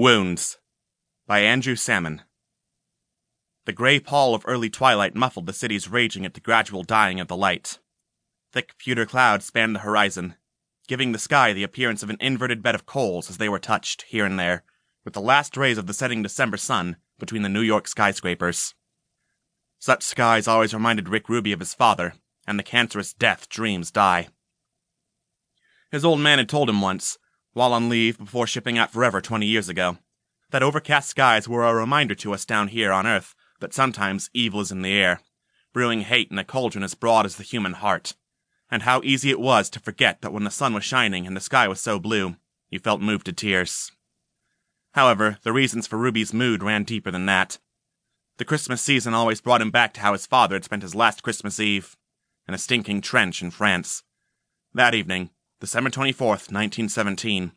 Wounds by Andrew Salmon. The gray pall of early twilight muffled the city's raging at the gradual dying of the light. Thick pewter clouds spanned the horizon, giving the sky the appearance of an inverted bed of coals as they were touched, here and there, with the last rays of the setting December sun between the New York skyscrapers. Such skies always reminded Rick Ruby of his father, and the cancerous death dreams die. His old man had told him once, while on leave before shipping out forever 20 years ago, that overcast skies were a reminder to us down here on Earth that sometimes evil is in the air, brewing hate in a cauldron as broad as the human heart, and how easy it was to forget that when the sun was shining and the sky was so blue, you felt moved to tears. However, the reasons for Ruby's mood ran deeper than that. The Christmas season always brought him back to how his father had spent his last Christmas Eve in a stinking trench in France. That evening, December 24th, 1917,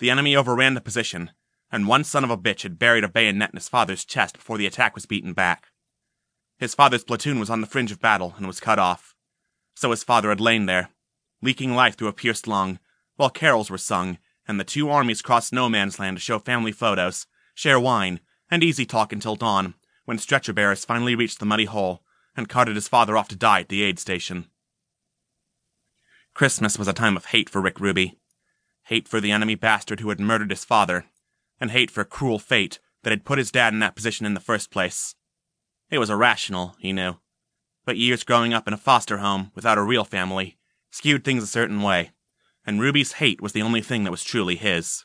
the enemy overran the position, and one son of a bitch had buried a bayonet in his father's chest before the attack was beaten back. His father's platoon was on the fringe of battle and was cut off, so his father had lain there, leaking life through a pierced lung, while carols were sung, and the two armies crossed no man's land to show family photos, share wine, and easy talk until dawn, when stretcher bearers finally reached the muddy hole and carted his father off to die at the aid station. Christmas was a time of hate for Rick Ruby, hate for the enemy bastard who had murdered his father, and hate for cruel fate that had put his dad in that position in the first place. It was irrational, he knew, but years growing up in a foster home without a real family skewed things a certain way, and Ruby's hate was the only thing that was truly his.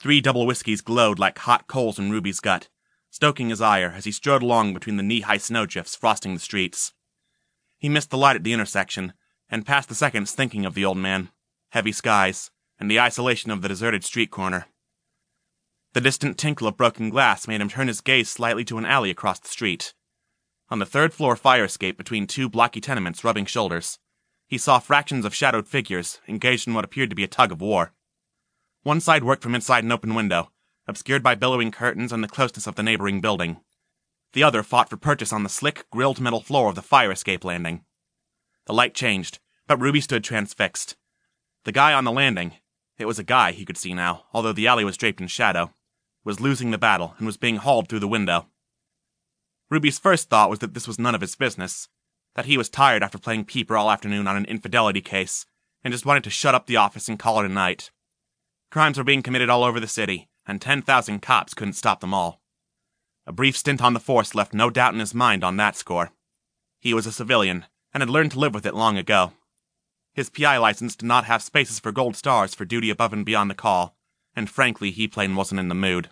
3 double whiskeys glowed like hot coals in Ruby's gut, stoking his ire as he strode along between the knee-high snowdrifts frosting the streets. He missed the light at the intersection, and passed the seconds thinking of the old man, heavy skies, and the isolation of the deserted street corner. The distant tinkle of broken glass made him turn his gaze slightly to an alley across the street. On the 3rd floor fire escape between 2 blocky tenements rubbing shoulders, he saw fractions of shadowed figures engaged in what appeared to be a tug of war. One side worked from inside an open window, obscured by billowing curtains and the closeness of the neighboring building. The other fought for purchase on the slick, grilled metal floor of the fire escape landing. The light changed, but Ruby stood transfixed. The guy on the landing, it was a guy he could see now, although the alley was draped in shadow, was losing the battle and was being hauled through the window. Ruby's first thought was that this was none of his business, that he was tired after playing peeper all afternoon on an infidelity case, and just wanted to shut up the office and call it a night. Crimes were being committed all over the city, and 10,000 cops couldn't stop them all. A brief stint on the force left no doubt in his mind on that score. He was a civilian, and had learned to live with it long ago. His PI license did not have spaces for gold stars for duty above and beyond the call, and frankly, he plain wasn't in the mood.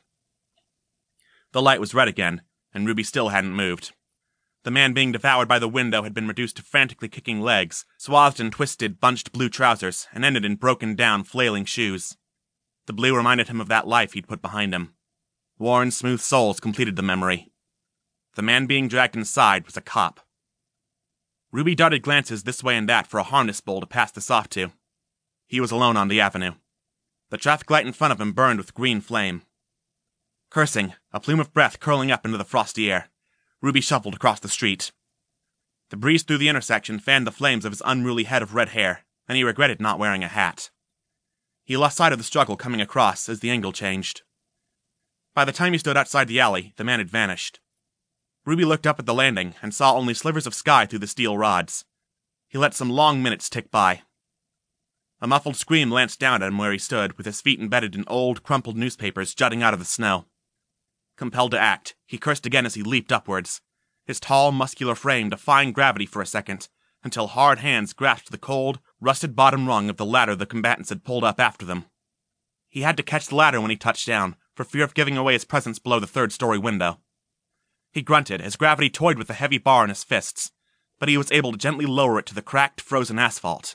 The light was red again, and Ruby still hadn't moved. The man being devoured by the window had been reduced to frantically kicking legs, swathed in twisted, bunched blue trousers, and ended in broken-down, flailing shoes. The blue reminded him of that life he'd put behind him. Worn, smooth soles completed the memory. The man being dragged inside was a cop. Ruby darted glances this way and that for a harness bull to pass this off to. He was alone on the avenue. The traffic light in front of him burned with green flame. Cursing, a plume of breath curling up into the frosty air, Ruby shuffled across the street. The breeze through the intersection fanned the flames of his unruly head of red hair, and he regretted not wearing a hat. He lost sight of the struggle coming across as the angle changed. By the time he stood outside the alley, the man had vanished. Ruby looked up at the landing and saw only slivers of sky through the steel rods. He let some long minutes tick by. A muffled scream lanced down at him where he stood, with his feet embedded in old, crumpled newspapers jutting out of the snow. Compelled to act, he cursed again as he leaped upwards, his tall, muscular frame defying gravity for a second, until hard hands grasped the cold, rusted bottom rung of the ladder the combatants had pulled up after them. He had to catch the ladder when he touched down, for fear of giving away his presence below the 3rd-story window. He grunted as gravity toyed with the heavy bar in his fists, but he was able to gently lower it to the cracked, frozen asphalt.